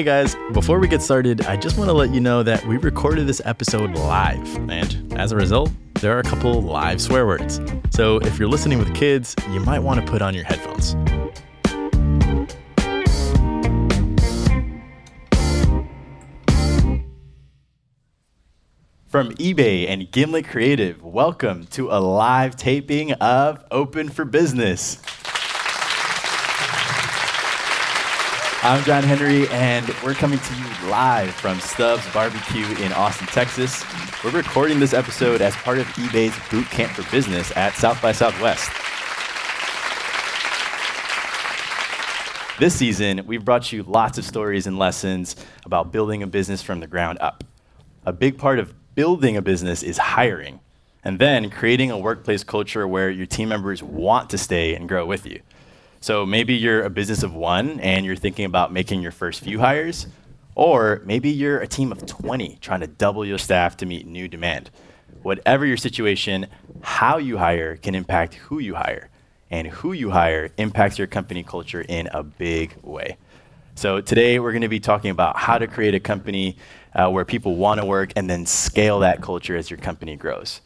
Hey guys, before we get started, I just want to let you know that we recorded this episode live, and as a result, there are a couple live swear words. So if you're listening with kids, you might want to put on your headphones. From eBay and Gimlet Creative, welcome to a live taping of Open for Business. I'm John Henry, and we're coming to you live from Stubbs Barbecue in Austin, Texas. We're recording this episode as part of eBay's Boot Camp for Business at South by Southwest. This season, we've brought you lots of stories and lessons about building a business from the ground up. A big part of building a business is hiring, and then creating a workplace culture where your team members want to stay and grow with you. So maybe you're a business of one and you're thinking about making your first few hires, or maybe you're a team of 20 trying to double your staff to meet new demand. Whatever your situation, how you hire can impact who you hire, and who you hire impacts your company culture in a big way. So today we're going to be talking about how to create a company where people want to work and then scale that culture as your company grows.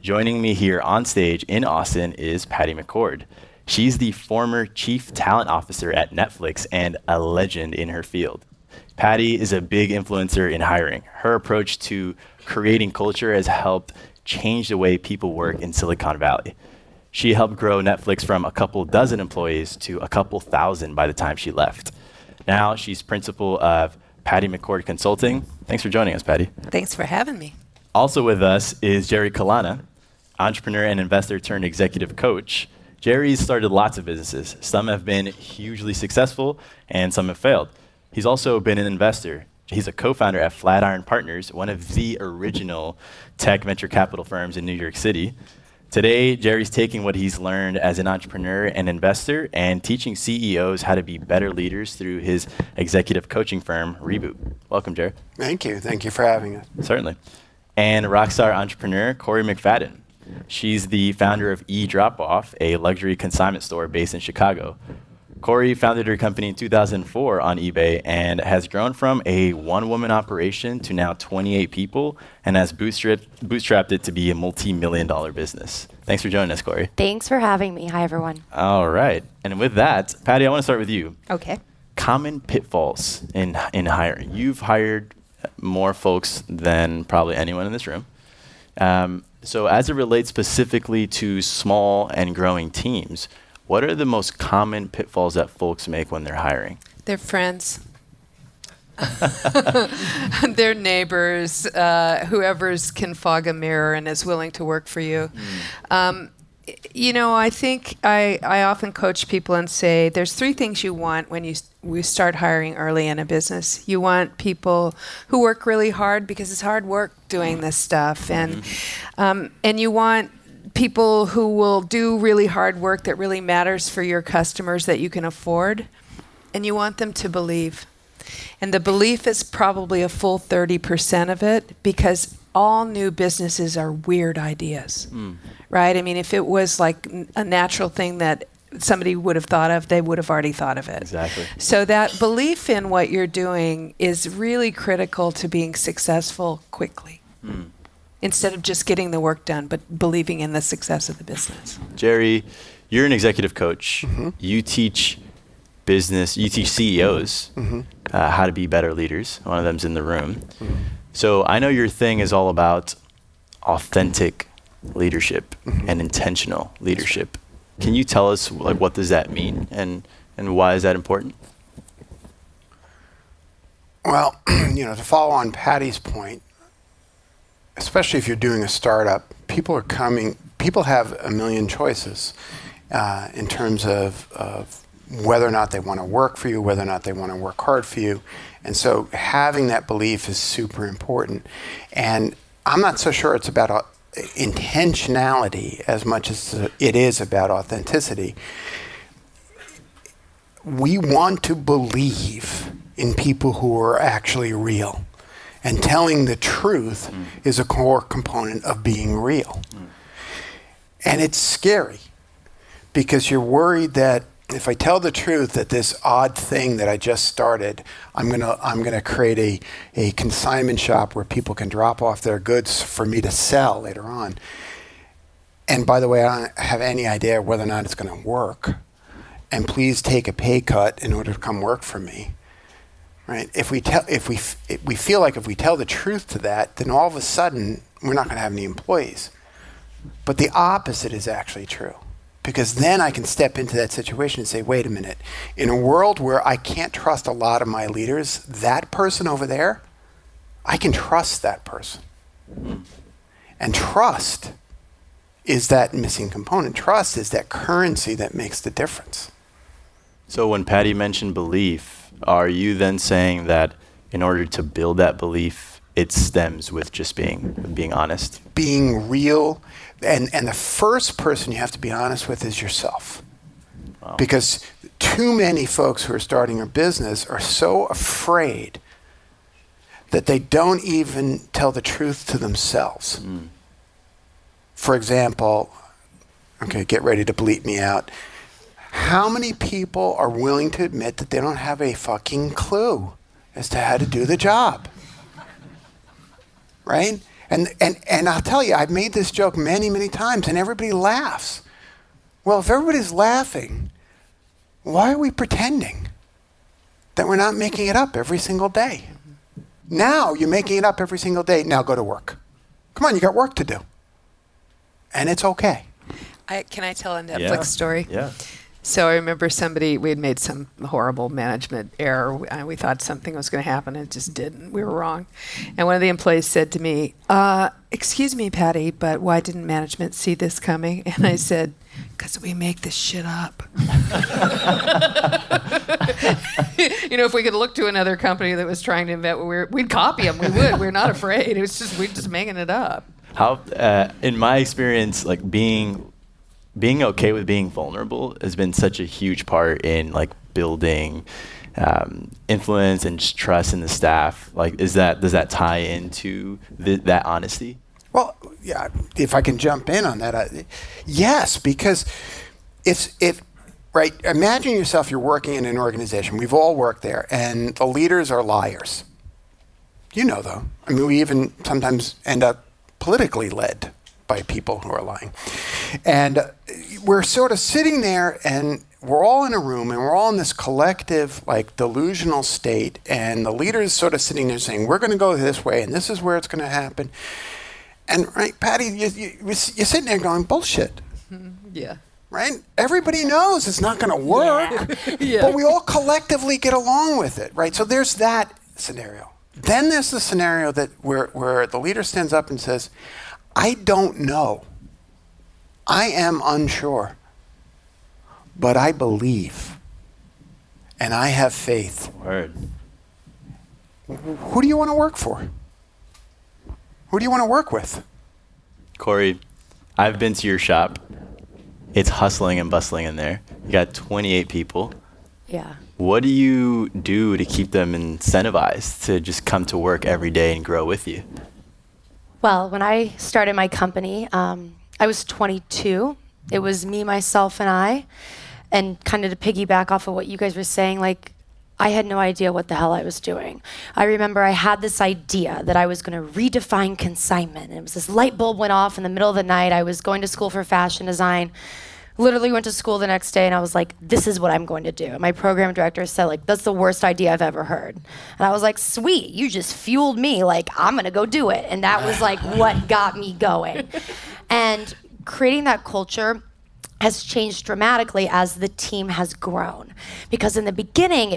Joining me here on stage in Austin is Patty McCord. She's the former chief talent officer at Netflix and a legend in her field. Patty is a big influencer in hiring. Her approach to creating culture has helped change the way people work in Silicon Valley. She helped grow Netflix from a couple dozen employees to a couple thousand by the time she left. Now she's principal of Patty McCord Consulting. Thanks for joining us, Patty. Thanks for having me. Also with us is Jerry Colonna, entrepreneur and investor turned executive coach. Jerry's started lots of businesses. Some have been hugely successful, and some have failed. He's also been an investor. He's a co-founder at Flatiron Partners, one of the original tech venture capital firms in New York City. Today, Jerry's taking what he's learned as an entrepreneur and investor and teaching CEOs how to be better leaders through his executive coaching firm, Reboot. Welcome, Jerry. Thank you. Thank you for having us. Certainly. And rockstar entrepreneur, Corey McFadden. She's the founder of eDrop Off, a luxury consignment store based in Chicago. Corey founded her company in 2004 on eBay and has grown from a one-woman operation to now 28 people and has bootstrapped it to be a multi-million-dollar business. Thanks for joining us, Corey. Thanks for having me. Hi, everyone. All right. And with that, Patty, I want to start with you. Okay. Common pitfalls in hiring. You've hired more folks than probably anyone in this room. So as it relates specifically to small and growing teams, what are the most common pitfalls that folks make when they're hiring? Their friends, their neighbors, whoever's can fog a mirror and is willing to work for you. You know, I think I often coach people and say there's three things you want when we start hiring early in a business. You want people who work really hard because it's hard work doing this stuff, and you want people who will do really hard work that really matters for your customers that you can afford, and you want them to believe. And the belief is probably a full 30% of it, because all new businesses are weird ideas, right? I mean, if it was like a natural thing that somebody would have thought of, they would have already thought of it. Exactly. So that belief in what you're doing is really critical to being successful quickly, instead of just getting the work done, but believing in the success of the business. Jerry, you're an executive coach. Mm-hmm. You teach business, you teach CEOs how to be better leaders. One of them's in the room. So I know your thing is all about authentic leadership and intentional leadership. Can you tell us, like, what does that mean and why is that important? Well, you know, to follow on Patty's point, especially if you're doing a startup, people have a million choices in terms of whether or not they want to work for you, whether or not they want to work hard for you. And so having that belief is super important. And I'm not so sure it's about intentionality as much as it is about authenticity. We want to believe in people who are actually real. And telling the truth is a core component of being real. And it's scary because you're worried that if I tell the truth that this odd thing that I just started, I'm gonna create a consignment shop where people can drop off their goods for me to sell later on. And by the way, I don't have any idea whether or not it's gonna work. And please take a pay cut in order to come work for me. Right? If we feel like if we tell the truth to that, then all of a sudden we're not gonna have any employees. But the opposite is actually true. Because then I can step into that situation and say, wait a minute, in a world where I can't trust a lot of my leaders, that person over there, I can trust that person. And trust is that missing component. Trust is that currency that makes the difference. So when Patty mentioned belief, are you then saying that in order to build that belief, it stems with just being honest? Being real. And the first person you have to be honest with is yourself. Wow. Because too many folks who are starting a business are so afraid that they don't even tell the truth to themselves. Mm. For example, okay, get ready to bleep me out. How many people are willing to admit that they don't have a fucking clue as to how to do the job? Right? And I'll tell you, I've made this joke many, many times, and everybody laughs. Well, if everybody's laughing, why are we pretending that we're not making it up every single day? Now you're making it up every single day. Now go to work. Come on, you got work to do. And it's okay. Can I tell a Netflix story? Yeah. So I remember we had made some horrible management error. We thought something was going to happen, and it just didn't. We were wrong. And one of the employees said to me, excuse me, Patty, but why didn't management see this coming? And I said, because we make this shit up. If we could look to another company that was trying to invent what we'd copy them. We would. We're not afraid. It was just, we're just making it up. How, in my experience, like being okay with being vulnerable has been such a huge part in like building influence and just trust in the staff. Like, does that tie into that honesty? Well, yeah. If I can jump in on that, yes, because if imagine yourself, you're working in an organization. We've all worked there, and the leaders are liars. Though. I mean, we even sometimes end up politically led by people who are lying. And we're sort of sitting there and we're all in a room and we're all in this collective like delusional state, and the leader is sort of sitting there saying, we're gonna go this way and this is where it's gonna happen. And right, Patty, you're sitting there going, bullshit. Yeah. Right? Everybody knows it's not gonna work, yeah. But we all collectively get along with it, right? So there's that scenario. Then there's the scenario that where the leader stands up and says, I don't know. I am unsure. But I believe. And I have faith. Word. Who do you want to work for? Who do you want to work with? Corey, I've been to your shop. It's hustling and bustling in there. You got 28 people. Yeah. What do you do to keep them incentivized to just come to work every day and grow with you? Well, when I started my company, I was 22. It was me, myself, and I. And kind of to piggyback off of what you guys were saying, like, I had no idea what the hell I was doing. I remember I had this idea that I was gonna redefine consignment. And it was this light bulb went off in the middle of the night. I was going to school for fashion design. Literally went to school the next day and I was like, this is what I'm going to do. And my program director said, like, that's the worst idea I've ever heard. And I was like, sweet, you just fueled me. Like, I'm gonna go do it. And that was like what got me going. And creating that culture has changed dramatically as the team has grown. Because in the beginning,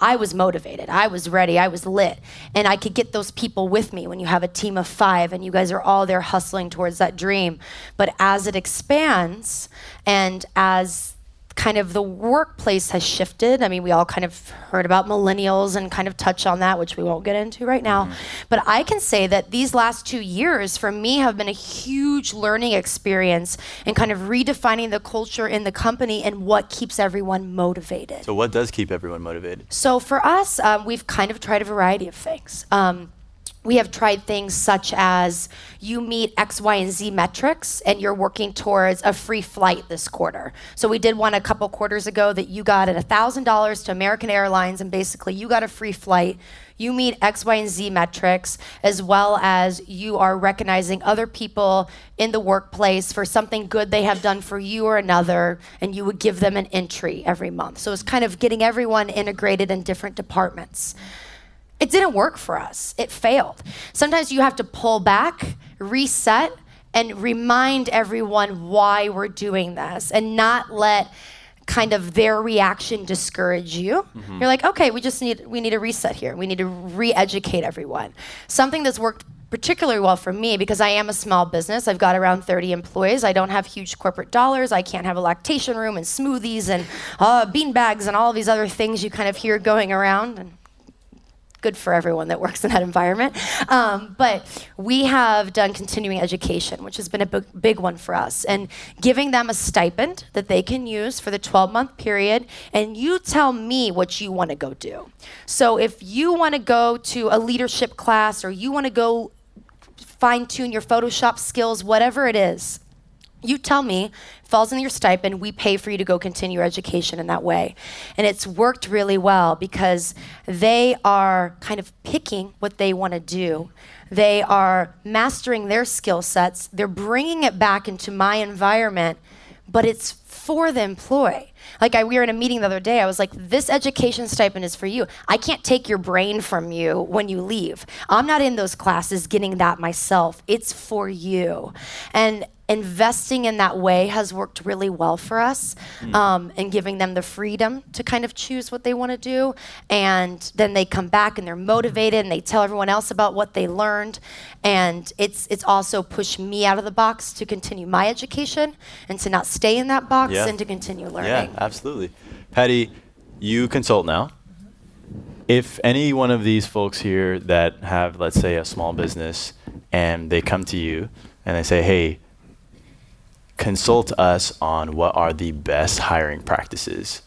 I was motivated, I was ready, I was lit. And I could get those people with me when you have a team of 5 and you guys are all there hustling towards that dream. But as it expands and as kind of the workplace has shifted, I mean, we all kind of heard about millennials and kind of touch on that, which we won't get into right now. Mm-hmm. But I can say that these last 2 years for me have been a huge learning experience and kind of redefining the culture in the company and what keeps everyone motivated. So what does keep everyone motivated? So for us, we've kind of tried a variety of things. We have tried things such as you meet X, Y, and Z metrics, and you're working towards a free flight this quarter. So we did one a couple quarters ago that you got at $1,000 to American Airlines, and basically you got a free flight. You meet X, Y, and Z metrics, as well as you are recognizing other people in the workplace for something good they have done for you or another, and you would give them an entry every month. So it's kind of getting everyone integrated in different departments. It didn't work for us. It failed. Sometimes you have to pull back, reset, and remind everyone why we're doing this and not let kind of their reaction discourage you. Mm-hmm. You're like, okay, we need a reset here. We need to re-educate everyone. Something that's worked particularly well for me, because I am a small business. I've got around 30 employees. I don't have huge corporate dollars. I can't have a lactation room and smoothies and bean bags and all these other things you kind of hear going around. And good for everyone that works in that environment. But we have done continuing education, which has been a big one for us, and giving them a stipend that they can use for the 12-month period, and you tell me what you want to go do. So if you want to go to a leadership class or you want to go fine-tune your Photoshop skills, whatever it is, you tell me, falls in your stipend, we pay for you to go continue your education in that way. And it's worked really well because they are kind of picking what they want to do. They are mastering their skill sets. They're bringing it back into my environment, but it's for the employee. Like we were in a meeting the other day, I was like, this education stipend is for you. I can't take your brain from you when you leave. I'm not in those classes getting that myself. It's for you. And investing in that way has worked really well for us, and giving them the freedom to kind of choose what they want to do. And then they come back and they're motivated and they tell everyone else about what they learned. And it's also pushed me out of the box to continue my education and to not stay in that box and to continue learning. Yeah, absolutely. Patty, you consult now. If any one of these folks here that have, let's say, a small business and they come to you and they say, hey, consult us on what are the best hiring practices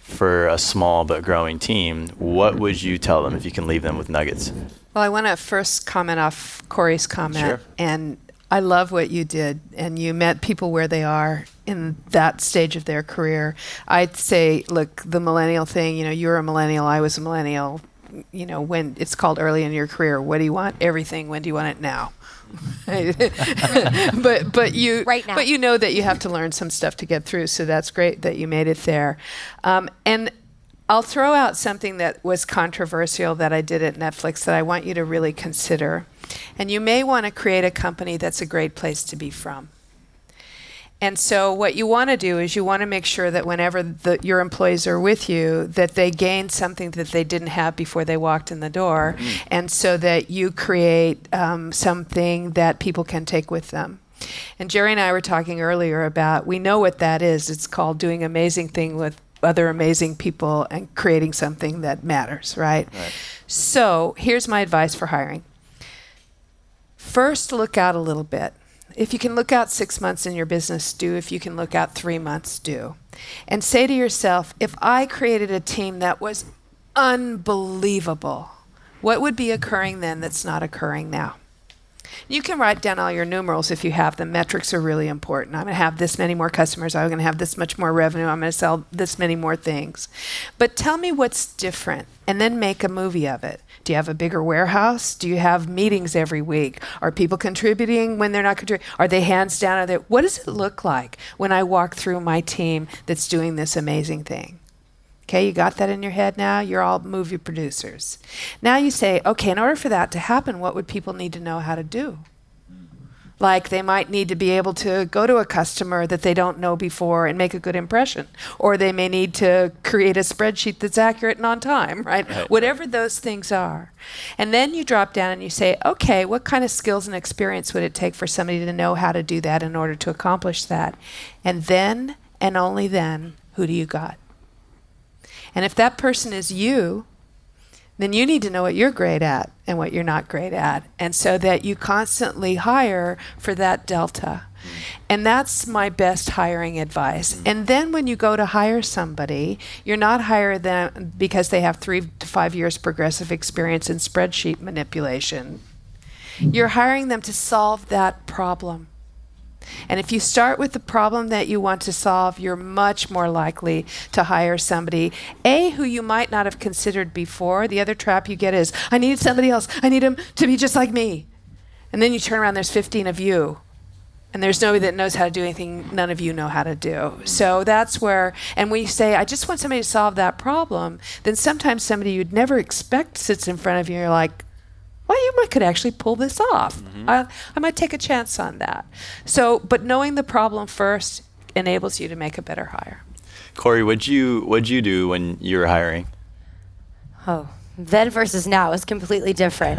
for a small but growing team, what would you tell them if you can leave them with nuggets? Well, I want to first comment off Corey's comment. Sure. And I love what you did. And you met people where they are in that stage of their career. I'd say, look, the millennial thing, you're a millennial, I was a millennial. When it's called early in your career, what do you want? Everything. When do you want it? Now. But you know that you have to learn some stuff to get through, so that's great that you made it there. And I'll throw out something that was controversial that I did at Netflix that I want you to really consider. And you may want to create a company that's a great place to be from. And so what you want to do is you want to make sure that whenever your employees are with you, that they gain something that they didn't have before they walked in the door, and so that you create something that people can take with them. And Jerry and I were talking earlier about, we know what that is. It's called doing amazing thing with other amazing people and creating something that matters, right? So here's my advice for hiring. First, look out a little bit. If you can look out 6 months in your business, do. If you can look out 3 months, do. And say to yourself, if I created a team that was unbelievable, what would be occurring then that's not occurring now? You can write down all your numerals if you have them. Metrics are really important. I'm going to have this many more customers. I'm going to have this much more revenue. I'm going to sell this many more things. But tell me what's different, and then make a movie of it. Do you have a bigger warehouse? Do you have meetings every week? Are people contributing when they're not contributing? Are they hands down? What does it look like when I walk through my team that's doing this amazing thing? Okay, you got that in your head now? You're all movie producers. Now you say, okay, in order for that to happen, what would people need to know how to do? Like they might need to be able to go to a customer that they don't know before and make a good impression. Or they may need to create a spreadsheet that's accurate and on time, right? Whatever those things are. And then you drop down and you say, okay, what kind of skills and experience would it take for somebody to know how to do that in order to accomplish that? And then, and only then, who do you got? And if that person is you, then you need to know what you're great at and what you're not great at, and so that you constantly hire for that delta. And that's my best hiring advice. And then when you go to hire somebody, you're not hiring them because they have 3 to 5 years progressive experience in spreadsheet manipulation. You're hiring them to solve that problem. And if you start with the problem that you want to solve, you're much more likely to hire somebody, A, who you might not have considered before. The other trap you get is, I need somebody else. I need him to be just like me. And then you turn around, there's 15 of you. And there's nobody that knows how to do anything none of you know how to do. So that's where, and we say, I just want somebody to solve that problem. Then sometimes somebody you'd never expect sits in front of you and you're like, well, you might could actually pull this off. Mm-hmm. I might take a chance on that. So, but knowing the problem first enables you to make a better hire. Corey, what'd you do when you were hiring? Oh, then versus now is completely different.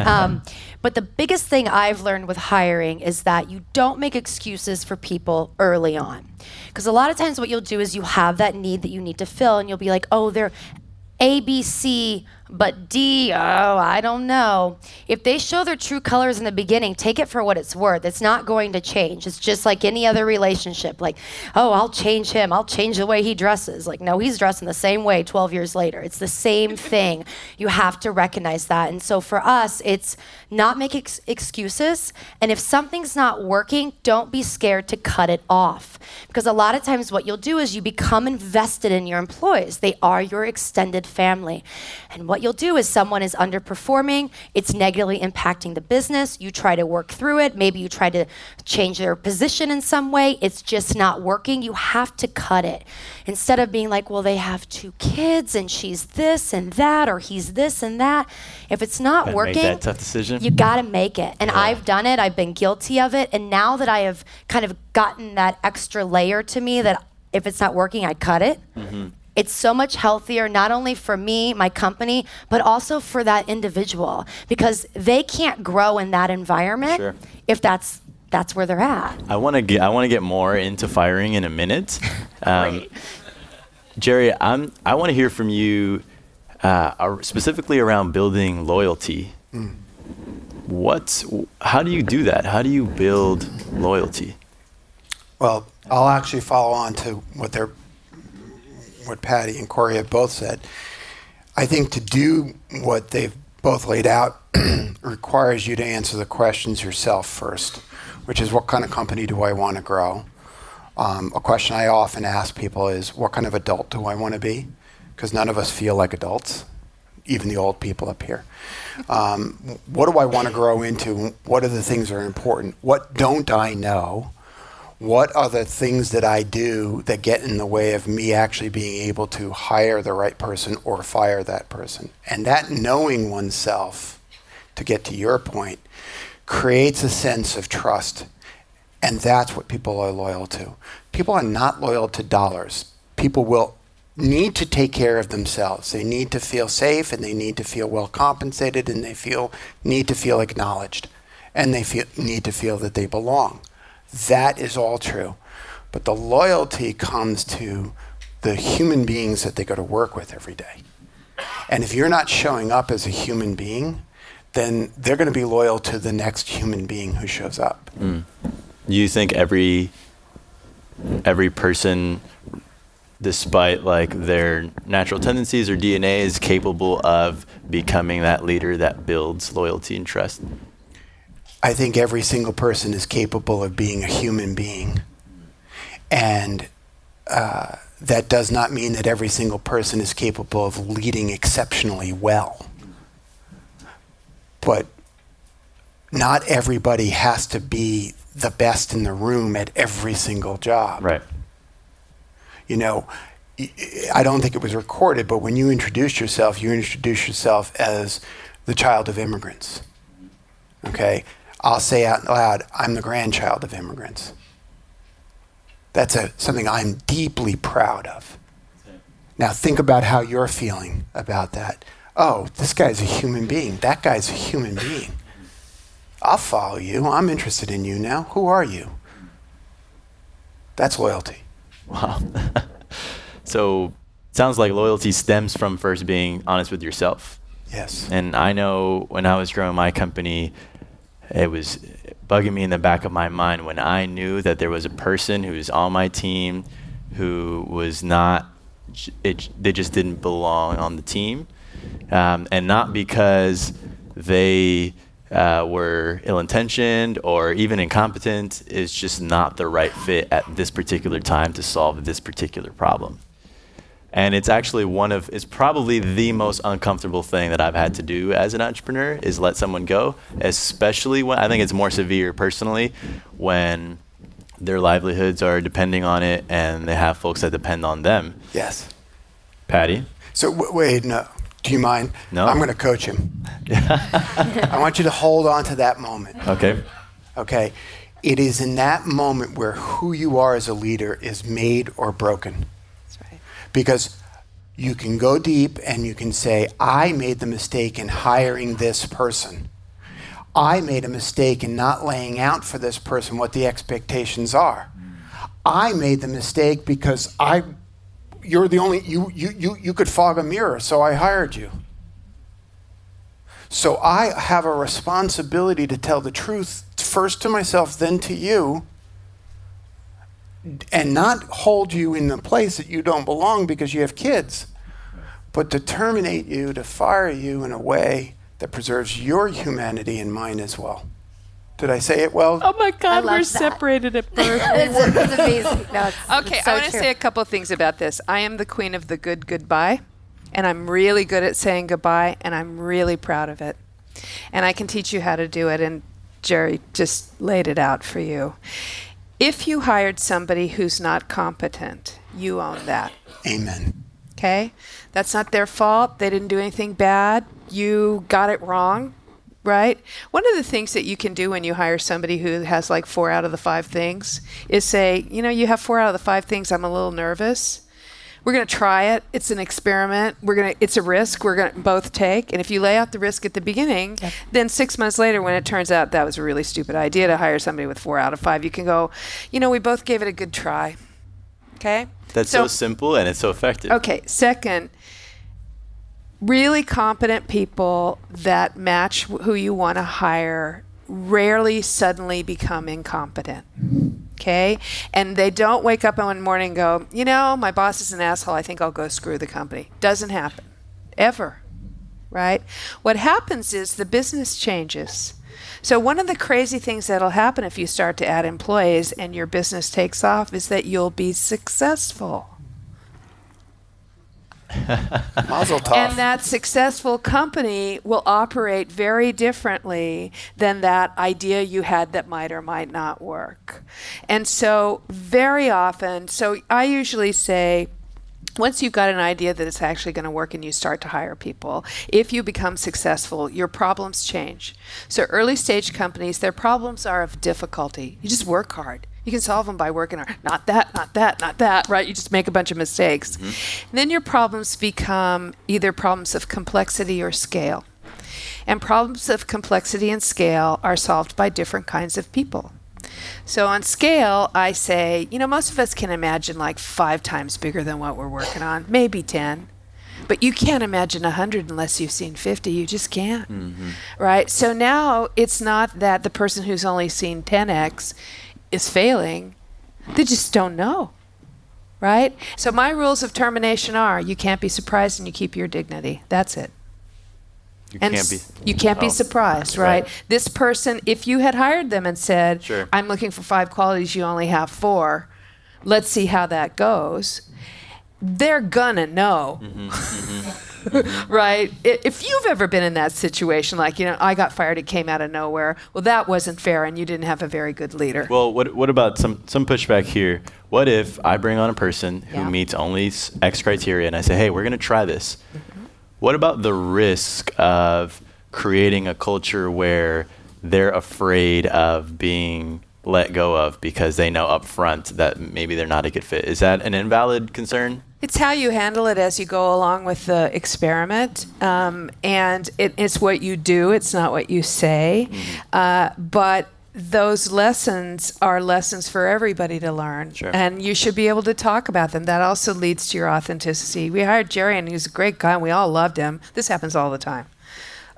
But the biggest thing I've learned with hiring is that you don't make excuses for people early on. Because a lot of times what you'll do is you have that need that you need to fill and you'll be like, oh, they're A, B, C, but D, oh, I don't know. If they show their true colors in the beginning, take it for what it's worth. It's not going to change. It's just like any other relationship. Like, oh, I'll change him. I'll change the way he dresses. Like, no, he's dressing the same way 12 years later. It's the same thing. You have to recognize that. And so for us, it's not make excuses. And if something's not working, don't be scared to cut it off. Because a lot of times what you'll do is you become invested in your employees. They are your extended family. And what you'll do is someone is underperforming, it's negatively impacting the business, you try to work through it, maybe you try to change their position in some way, it's just not working, you have to cut it. Instead of being like, well, they have 2 kids and she's this and that, or he's this and that. If it's not working, make that tough decision. You gotta make it. And yeah. I've done it, I've been guilty of it, and now that I have kind of gotten that extra layer to me that if it's not working, I cut it. Mm-hmm. It's so much healthier, not only for me, my company, but also for that individual, because they can't grow in that environment sure. if that's where they're at. I want to get more into firing in a minute. Jerry, I want to hear from you specifically around building loyalty. Mm. How do you do that? How do you build loyalty? Well, I'll actually follow on to what Patty and Corey have both said. I think to do what they've both laid out requires you to answer the questions yourself first, which is what kind of company do I want to grow? A question I often ask people is, what kind of adult do I want to be? Because none of us feel like adults, even the old people up here. What do I want to grow into? What are the things that are important? What don't I know? What are the things that I do that get in the way of me actually being able to hire the right person or fire that person? And that knowing oneself, to get to your point, creates a sense of trust. And that's what people are loyal to. People are not loyal to dollars. People will need to take care of themselves. They need to feel safe, and they need to feel well compensated, and they need to feel acknowledged, and they need to feel that they belong. That is all true. But the loyalty comes to the human beings that they go to work with every day. And if you're not showing up as a human being, then they're going to be loyal to the next human being who shows up. Mm. You think every person, despite like their natural tendencies or DNA, is capable of becoming that leader that builds loyalty and trust? I think every single person is capable of being a human being. And that does not mean that every single person is capable of leading exceptionally well. But not everybody has to be the best in the room at every single job. Right. You know, I don't think it was recorded, but when you introduce yourself as the child of immigrants. Okay? I'll say out loud, I'm the grandchild of immigrants. That's something I'm deeply proud of. Now think about how you're feeling about that. Oh, this guy's a human being. That guy's a human being. I'll follow you. I'm interested in you now. Who are you? That's loyalty. Wow. So, sounds like loyalty stems from first being honest with yourself. Yes. And I know when I was growing my company, It was bugging me in the back of my mind when I knew that there was a person who was on my team who was not, they just didn't belong on the team. And not because they were ill-intentioned or even incompetent, it's just not the right fit at this particular time to solve this particular problem. And it's actually it's probably the most uncomfortable thing that I've had to do as an entrepreneur is let someone go, especially when, I think it's more severe personally, when their livelihoods are depending on it and they have folks that depend on them. Yes. Patty? So wait, no. Do you mind? No. I'm going to coach him. I want you to hold on to that moment. Okay. Okay. It is in that moment where who you are as a leader is made or broken. Because you can go deep and you can say, I made the mistake in hiring this person. I made a mistake in not laying out for this person what the expectations are. I made the mistake because you could fog a mirror, so I hired you. So I have a responsibility to tell the truth first to myself, then to you, and not hold you in the place that you don't belong because you have kids, but to terminate you, to fire you in a way that preserves your humanity and mine as well. Did I say it well? Oh my God, we're separated at birth. It's amazing. No, okay, I want to say a couple of things about this. I am the queen of the good goodbye, and I'm really good at saying goodbye, and I'm really proud of it. And I can teach you how to do it, and Jerry just laid it out for you. If you hired somebody who's not competent, you own that. Amen. Okay? That's not their fault. They didn't do anything bad. You got it wrong, right? One of the things that you can do when you hire somebody who has like 4 out of the 5 things is say, you have 4 out of the 5 things, I'm a little nervous. We're going to try it. It's an experiment. It's a risk we're going to both take. And if you lay out the risk at the beginning, then 6 months later when it turns out that was a really stupid idea to hire somebody with 4 out of 5, you can go, we both gave it a good try. Okay? That's so simple and it's so effective. Okay. Second, really competent people that match who you want to hire rarely suddenly become incompetent. Okay? And they don't wake up one morning and go, my boss is an asshole, I think I'll go screw the company. Doesn't happen. Ever. Right? What happens is the business changes. So one of the crazy things that'll happen if you start to add employees and your business takes off is that you'll be successful. Mazel tov. And that successful company will operate very differently than that idea you had that might or might not work. And so very often, so I usually say, once you've got an idea that it's actually going to work and you start to hire people, if you become successful, your problems change. So early stage companies, their problems are of difficulty. You just work hard. You can solve them by working hard. Not that, not that, not that, right? You just make a bunch of mistakes. Mm-hmm. And then your problems become either problems of complexity or scale. And problems of complexity and scale are solved by different kinds of people. So on scale, I say, most of us can imagine like 5 times bigger than what we're working on, maybe 10. But you can't imagine 100 unless you've seen 50. You just can't, mm-hmm. right? So now it's not that the person who's only seen 10x is failing, they just don't know, right? So my rules of termination are, you can't be surprised and you keep your dignity. That's it. You can't be surprised, right? This person, if you had hired them and said, sure, I'm looking for 5 qualities, you only have 4, let's see how that goes, they're gonna know, mm-hmm, mm-hmm, mm-hmm. right? If you've ever been in that situation, like, I got fired, it came out of nowhere. Well, that wasn't fair and you didn't have a very good leader. Well, what about some pushback here? What if I bring on a person who meets only X criteria and I say, hey, we're gonna try this. Mm-hmm. What about the risk of creating a culture where they're afraid of being let go of because they know up front that maybe they're not a good fit? Is that an invalid concern? It's how you handle it as you go along with the experiment. And it's what you do, it's not what you say. Mm-hmm. But those lessons are lessons for everybody to learn. Sure. And you should be able to talk about them. That also leads to your authenticity. We hired Jerry and he was a great guy and we all loved him. This happens all the time.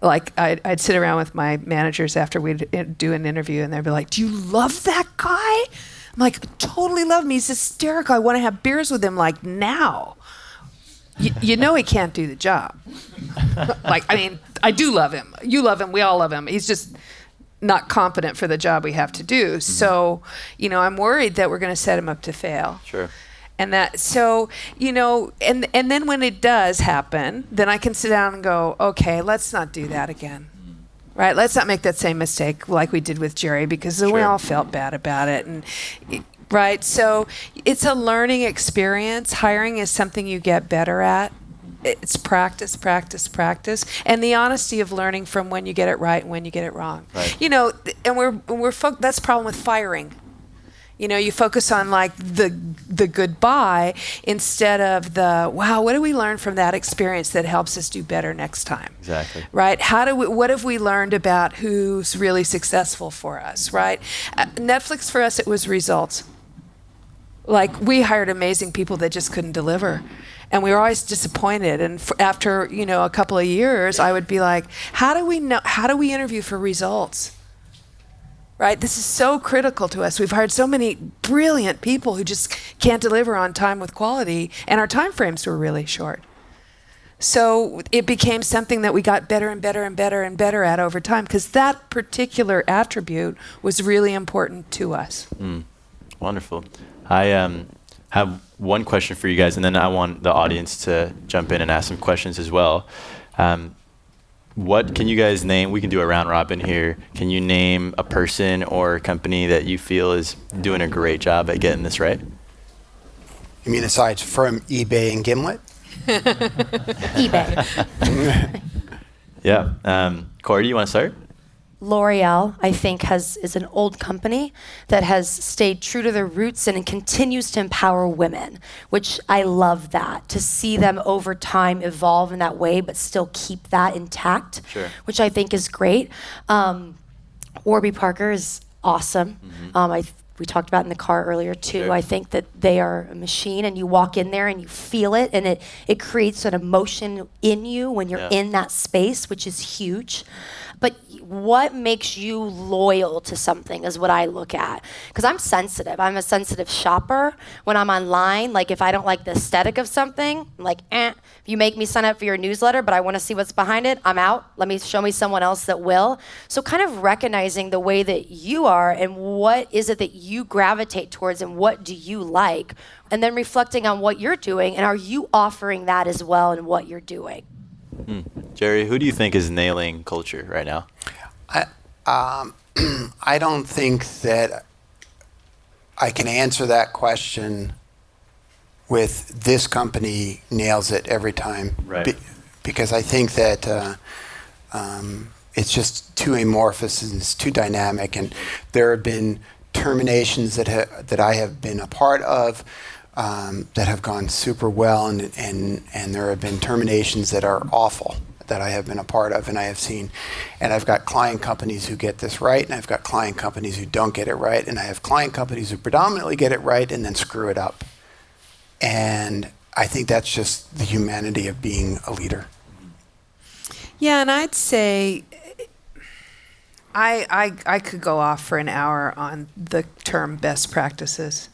like I'd sit around with my managers after we'd do an interview and they'd be like, do you love that guy? I'm like, totally love him. He's hysterical. I want to have beers with him like now. You know he can't do the job. Like, I mean, I do love him. You love him. We all love him. He's just not competent for the job we have to do. Mm-hmm. So, you know, I'm worried that we're going to set him up to fail. Sure. And that, so, you know, and then when it does happen, then I can sit down and go, okay, let's not do that again. Right? Let's not make that same mistake like we did with Jerry, because then we all felt bad about it. And right? So it's a learning experience. Hiring is something you get better at. It's practice, practice, practice, and the honesty of learning from when you get it right and when you get it wrong. Right. You know, and that's the problem with firing. You know, you focus on like the goodbye instead of the, wow, what do we learn from that experience that helps us do better next time? Exactly. Right? What have we learned about who's really successful for us, right? At Netflix for us, it was results. Like, we hired amazing people that just couldn't deliver. And we were always disappointed. And after, you know, a couple of years, I would be like, how do we interview for results? Right? This is so critical to us. We've hired so many brilliant people who just can't deliver on time with quality, and our time frames were really short. So it became something that we got better and better and better and better at over time, because that particular attribute was really important to us. Mm. Wonderful. I have one question for you guys, and then I want the audience to jump in and ask some questions as well. What can you guys name? We can do a round robin here. Can you name a person or a company that you feel is doing a great job at getting this right? You mean aside from eBay and Gimlet? eBay. Yeah. Corey, do you want to start? L'Oreal, I think, is an old company that has stayed true to their roots, and it continues to empower women, which I love that, to see them over time evolve in that way, but still keep that intact, which I think is great. Warby Parker is awesome. Mm-hmm. We talked about in the car earlier too. Sure. I think that they are a machine, and you walk in there and you feel it, and it creates an emotion in you when you're in that space, which is huge. But what makes you loyal to something is what I look at. Because I'm sensitive. I'm a sensitive shopper. When I'm online, like if I don't like the aesthetic of something, I'm like, If you make me sign up for your newsletter, but I want to see what's behind it, I'm out. Show me someone else that will. So kind of recognizing the way that you are and what is it that you gravitate towards and what do you like, and then reflecting on what you're doing and are you offering that as well in what you're doing. Jerry, who do you think is nailing culture right now? I don't think that I can answer that question with this company nails it every time. Right. Because I think that it's just too amorphous and it's too dynamic. And there have been terminations that I have been a part of that have gone super well, and there have been terminations that are awful that I have been a part of and I have seen. And I've got client companies who get this right, and I've got client companies who don't get it right, and I have client companies who predominantly get it right and then screw it up. And I think that's just the humanity of being a leader. Yeah, and I'd say I could go off for an hour on the term best practices.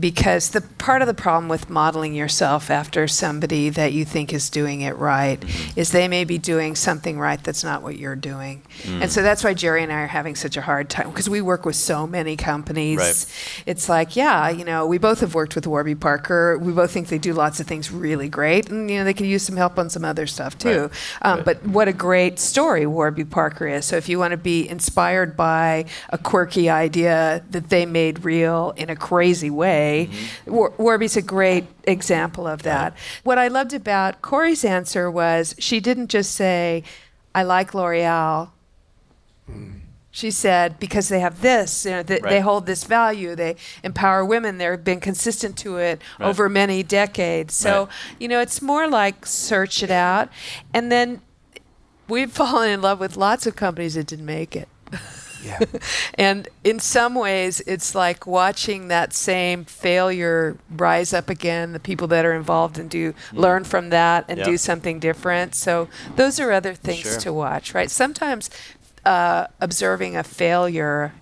Because the part of the problem with modeling yourself after somebody that you think is doing it right is they may be doing something right that's not what you're doing. Mm. And so that's why Jerry and I are having such a hard time, because we work with so many companies. Right. It's like, we both have worked with Warby Parker. We both think they do lots of things really great, and they could use some help on some other stuff too. Right. But what a great story Warby Parker is. So if you want to be inspired by a quirky idea that they made real in a crazy way, mm-hmm. Warby's a great example of that. Yeah. What I loved about Corey's answer was she didn't just say, I like L'Oreal. Mm. She said, because they have this, they hold this value, they empower women, they've been consistent to it over many decades. So, it's more like search it out. And then we've fallen in love with lots of companies that didn't make it. Yeah. And in some ways, it's like watching that same failure rise up again, the people that are involved and do learn from that and do something different. So those are other things to watch, right? Sometimes observing a failure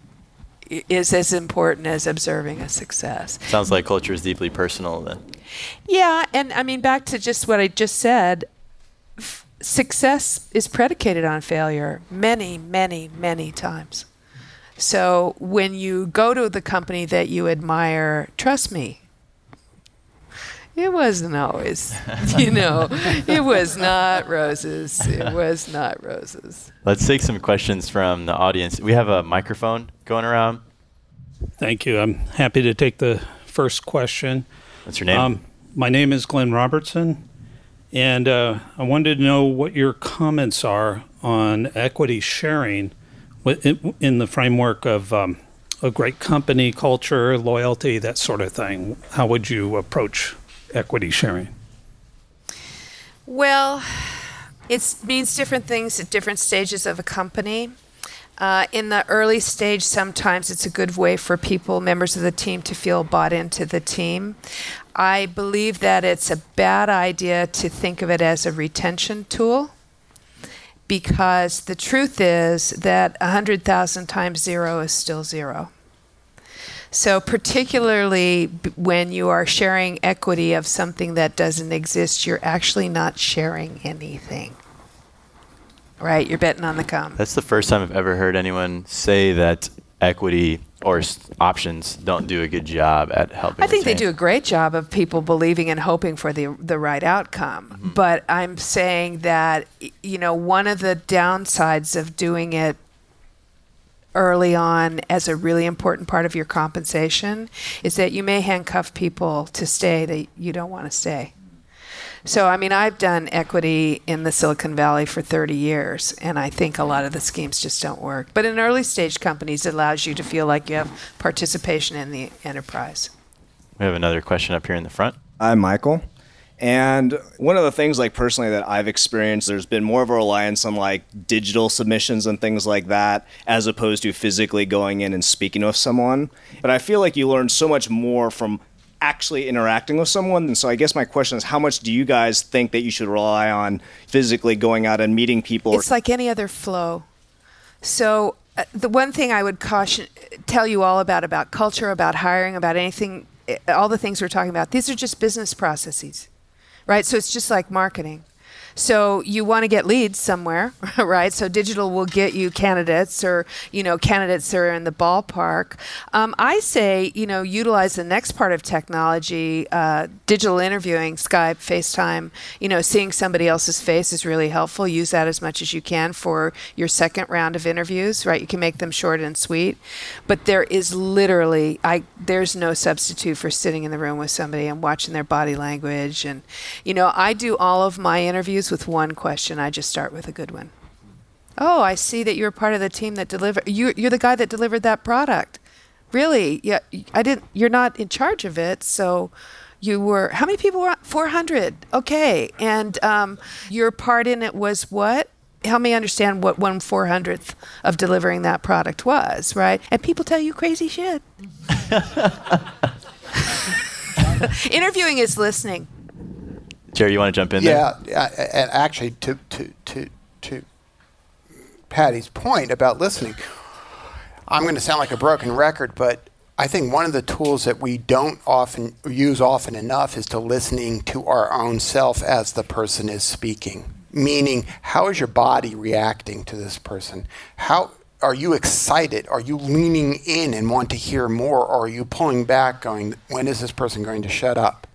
is as important as observing a success. Sounds like culture is deeply personal then. Yeah, and I mean, back to just what I just said, success is predicated on failure many, many, many times. So when you go to the company that you admire, trust me, it wasn't always, you know, it was not roses. It was not roses. Let's take some questions from the audience. We have a microphone going around. Thank you. I'm happy to take the first question. What's your name? My name is Glenn Robertson, and I wanted to know what your comments are on equity sharing in the framework of a great company, culture, loyalty, that sort of thing. How would you approach equity sharing? Well, it means different things at different stages of a company. In the early stage, sometimes it's a good way for people, members of the team, to feel bought into the team. I believe that it's a bad idea to think of it as a retention tool, because the truth is that 100,000 times zero is still zero. So particularly when you are sharing equity of something that doesn't exist, you're actually not sharing anything, right? You're betting on the come. That's the first time I've ever heard anyone say that equity or options don't do a good job at helping. I think they do a great job of people believing and hoping for the right outcome. Mm-hmm. But I'm saying that, you know, one of the downsides of doing it early on as a really important part of your compensation is that you may handcuff people to stay that you don't want to stay. So, I mean, I've done equity in the Silicon Valley for 30 years, and I think a lot of the schemes just don't work. But in early stage companies, it allows you to feel like you have participation in the enterprise. We have another question up here in the front. I'm Michael. And one of the things, like, personally that I've experienced, there's been more of a reliance on like digital submissions and things like that, as opposed to physically going in and speaking with someone. But I feel like you learn so much more from actually interacting with someone. And so I guess my question is, how much do you guys think that you should rely on physically going out and meeting people? It's like any other flow. So the one thing I would caution, tell you all about culture, about hiring, about anything, all the things we're talking about, these are just business processes. Right? So it's just like marketing. So you want to get leads somewhere, right? So digital will get you candidates, or, you know, candidates that are in the ballpark. I say, you know, utilize the next part of technology, digital interviewing, Skype, FaceTime, you know, seeing somebody else's face is really helpful. Use that as much as you can for your second round of interviews, right? You can make them short and sweet, but there is literally, there's no substitute for sitting in the room with somebody and watching their body language. And, you know, I do all of my interviews with one question. I just start with a good one. Oh, I see that you're part of the team that delivered. You're the guy that delivered that product. Really? Yeah, I didn't. You're not in charge of it, so you were. How many people were? 400. Okay, and your part in it was what? Help me understand what 1/400th of delivering that product was, right? And people tell you crazy shit. Interviewing is listening. Jerry, you want to jump in there? Yeah, and actually, to Patty's point about listening, I'm going to sound like a broken record, but I think one of the tools that we don't often use often enough is to listening to our own self as the person is speaking. Meaning, how is your body reacting to this person? How are you excited? Are you leaning in and want to hear more? Or are you pulling back going, when is this person going to shut up?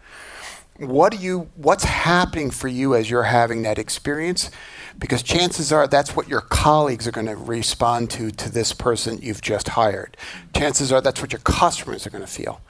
What's happening for you as you're having that experience? Because chances are that's what your colleagues are going to respond to this person you've just hired. Chances are that's what your customers are going to feel.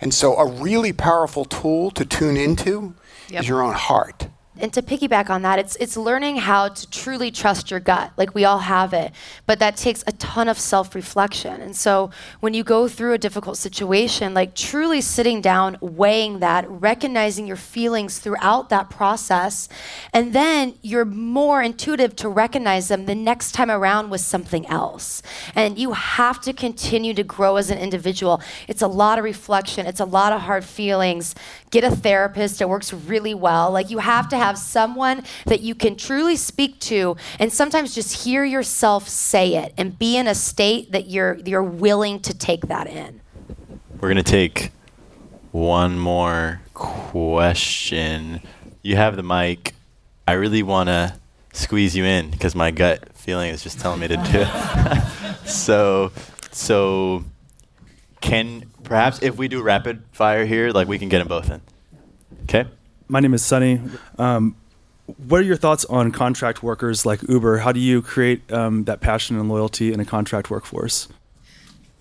And so a really powerful tool to tune into is your own heart. And to piggyback on that, it's learning how to truly trust your gut. Like, we all have it, but that takes a ton of self-reflection. And so when you go through a difficult situation, like truly sitting down, weighing that, recognizing your feelings throughout that process, and then you're more intuitive to recognize them the next time around with something else. And you have to continue to grow as an individual. It's a lot of reflection. It's a lot of hard feelings. Get a therapist. It works really well. Like, you have to have someone that you can truly speak to, and sometimes just hear yourself say it and be in a state that you're willing to take that in. We're going to take one more question. You have the mic. I really want to squeeze you in because my gut feeling is just telling me to do it. So can perhaps if we do rapid fire here, like, we can get them both in. Okay? My name is Sunny. What are your thoughts on contract workers like Uber? How do you create that passion and loyalty in a contract workforce?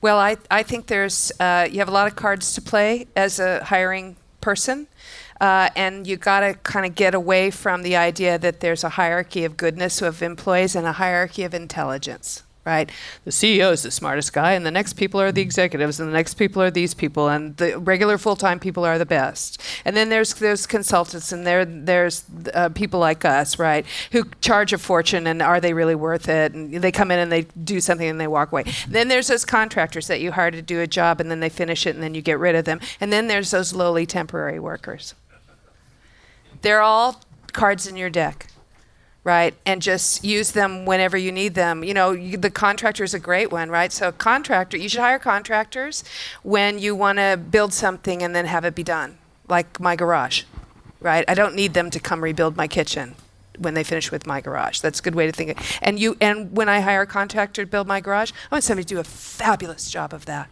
Well, I think there's you have a lot of cards to play as a hiring person, and you got to kind of get away from the idea that there's a hierarchy of goodness of employees and a hierarchy of intelligence. Right? The CEO is the smartest guy, and the next people are the executives, and the next people are these people, and the regular full-time people are the best. And then there's consultants, and there's people like us, right, who charge a fortune, and are they really worth it? And they come in and they do something and they walk away. Then there's those contractors that you hire to do a job, and then they finish it, and then you get rid of them. And then there's those lowly temporary workers. They're all cards in your deck. Right, and just use them whenever you need them. You know, the contractor is a great one, right? So you should hire contractors when you want to build something and then have it be done, like my garage, right? I don't need them to come rebuild my kitchen when they finish with my garage. That's a good way to think of it. And when I hire a contractor to build my garage, I want somebody to do a fabulous job of that.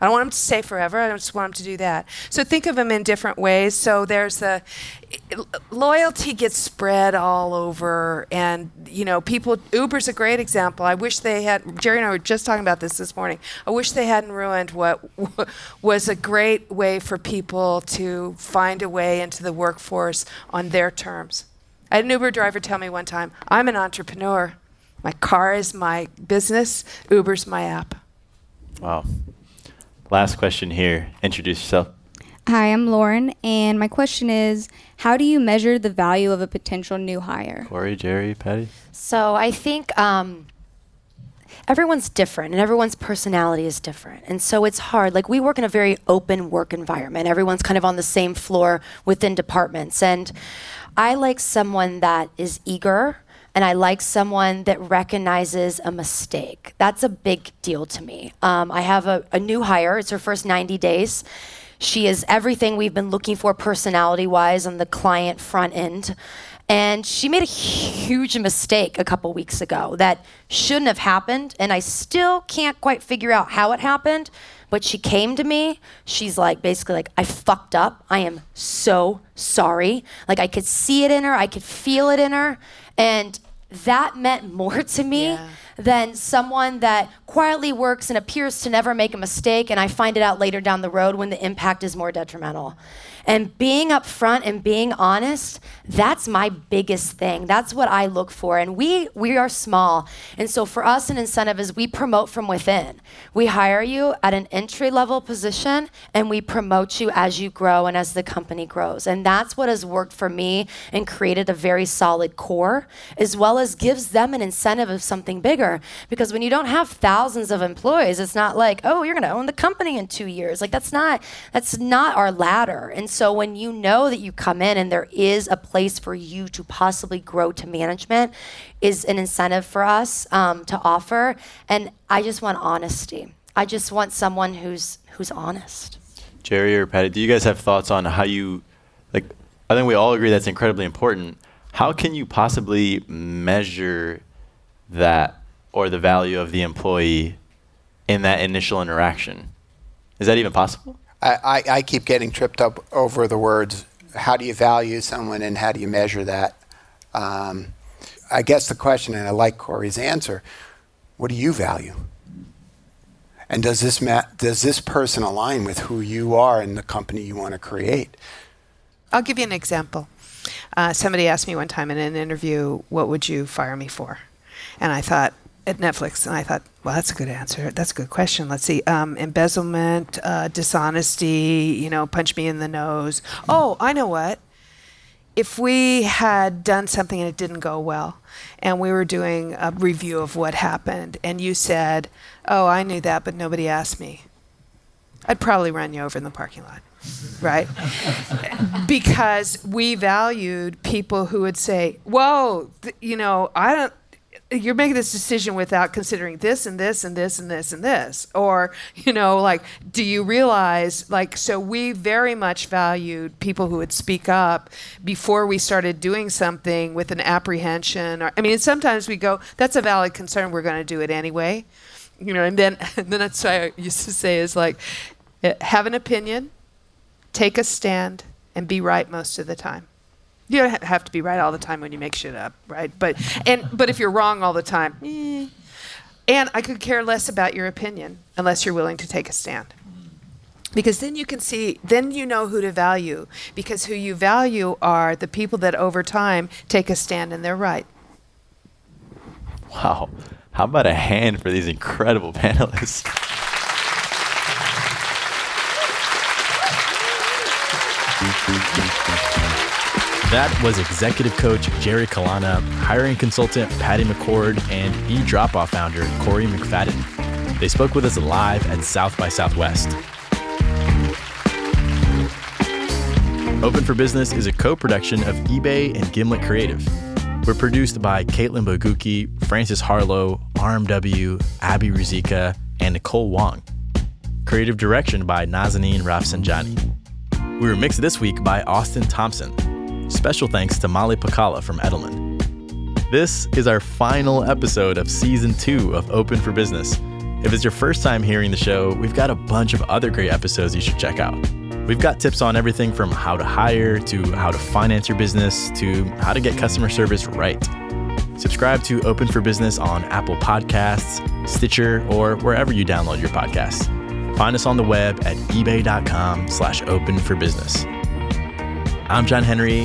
I don't want them to stay forever. I just want them to do that. So think of them in different ways. So there's loyalty gets spread all over, and you know, people. Uber's a great example. I wish they had. Jerry and I were just talking about this morning. I wish they hadn't ruined what was a great way for people to find a way into the workforce on their terms. I had an Uber driver tell me one time, "I'm an entrepreneur. My car is my business. Uber's my app." Wow. Last question here. Introduce yourself. Hi, I'm Lauren, and my question is, how do you measure the value of a potential new hire? Corey, Jerry, Patty? So I think everyone's different, and everyone's personality is different. And so it's hard. Like, we work in a very open work environment. Everyone's kind of on the same floor within departments. And I like someone that is eager, and I like someone that recognizes a mistake. That's a big deal to me. I have a new hire. It's her first 90 days. She is everything we've been looking for personality-wise on the client front end. And she made a huge mistake a couple weeks ago that shouldn't have happened, and I still can't quite figure out how it happened, but she came to me. She's like, basically like, I fucked up. I am so sorry. Like, I could see it in her. I could feel it in her. And that meant more to me than someone that quietly works and appears to never make a mistake, and I find it out later down the road when the impact is more detrimental. And being upfront and being honest, that's my biggest thing. That's what I look for. And we are small. And so for us, an incentive is we promote from within. We hire you at an entry-level position, and we promote you as you grow and as the company grows. And that's what has worked for me and created a very solid core, as well as gives them an incentive of something bigger. Because when you don't have thousands of employees, it's not like, oh, you're going to own the company in 2 years. Like, that's not our ladder. And so when you know that you come in and there is a place for you to possibly grow to management, is an incentive for us to offer. And I just want honesty. I just want someone who's honest. Jerry or Patty, do you guys have thoughts on how you, like, I think we all agree that's incredibly important. How can you possibly measure that or the value of the employee in that initial interaction? Is that even possible? I keep getting tripped up over the words, how do you value someone and how do you measure that? I guess the question, and I like Corey's answer, what do you value? And does this person align with who you are and the company you want to create? I'll give you an example. Somebody asked me one time in an interview, what would you fire me for? And I thought, at Netflix, and I thought, well, that's a good answer. That's a good question. Let's see. Embezzlement, dishonesty, punch me in the nose. Oh, I know what. If we had done something and it didn't go well, and we were doing a review of what happened, and you said, oh, I knew that, but nobody asked me, I'd probably run you over in the parking lot, right? Because we valued people who would say, whoa, you're making this decision without considering this and this and this and this and this. Or, do you realize, so we very much valued people who would speak up before we started doing something with an apprehension. Sometimes we go, that's a valid concern, we're going to do it anyway. And then that's what I used to say is have an opinion, take a stand, and be right most of the time. You don't have to be right all the time when you make shit up, right? But if you're wrong all the time, and I could care less about your opinion unless you're willing to take a stand. Because then you can see, then you know who to value, because who you value are the people that over time take a stand and they're right. Wow. How about a hand for these incredible panelists? That was executive coach Jerry Colonna, hiring consultant Patty McCord, and eDrop Off founder Corey McFadden. They spoke with us live at South by Southwest. Open for Business is a co-production of eBay and Gimlet Creative. We're produced by Caitlin Bogucki, Francis Harlow, RMW, Abby Ruzicka, and Nicole Wong. Creative direction by Nazanin Rafsanjani. We were mixed this week by Austin Thompson. Special thanks to Molly Pakala from Edelman. This is our final episode of Season 2 of Open for Business. If it's your first time hearing the show, we've got a bunch of other great episodes you should check out. We've got tips on everything from how to hire to how to finance your business to how to get customer service right. Subscribe to Open for Business on Apple Podcasts, Stitcher, or wherever you download your podcasts. Find us on the web at ebay.com/openforbusiness. I'm John Henry.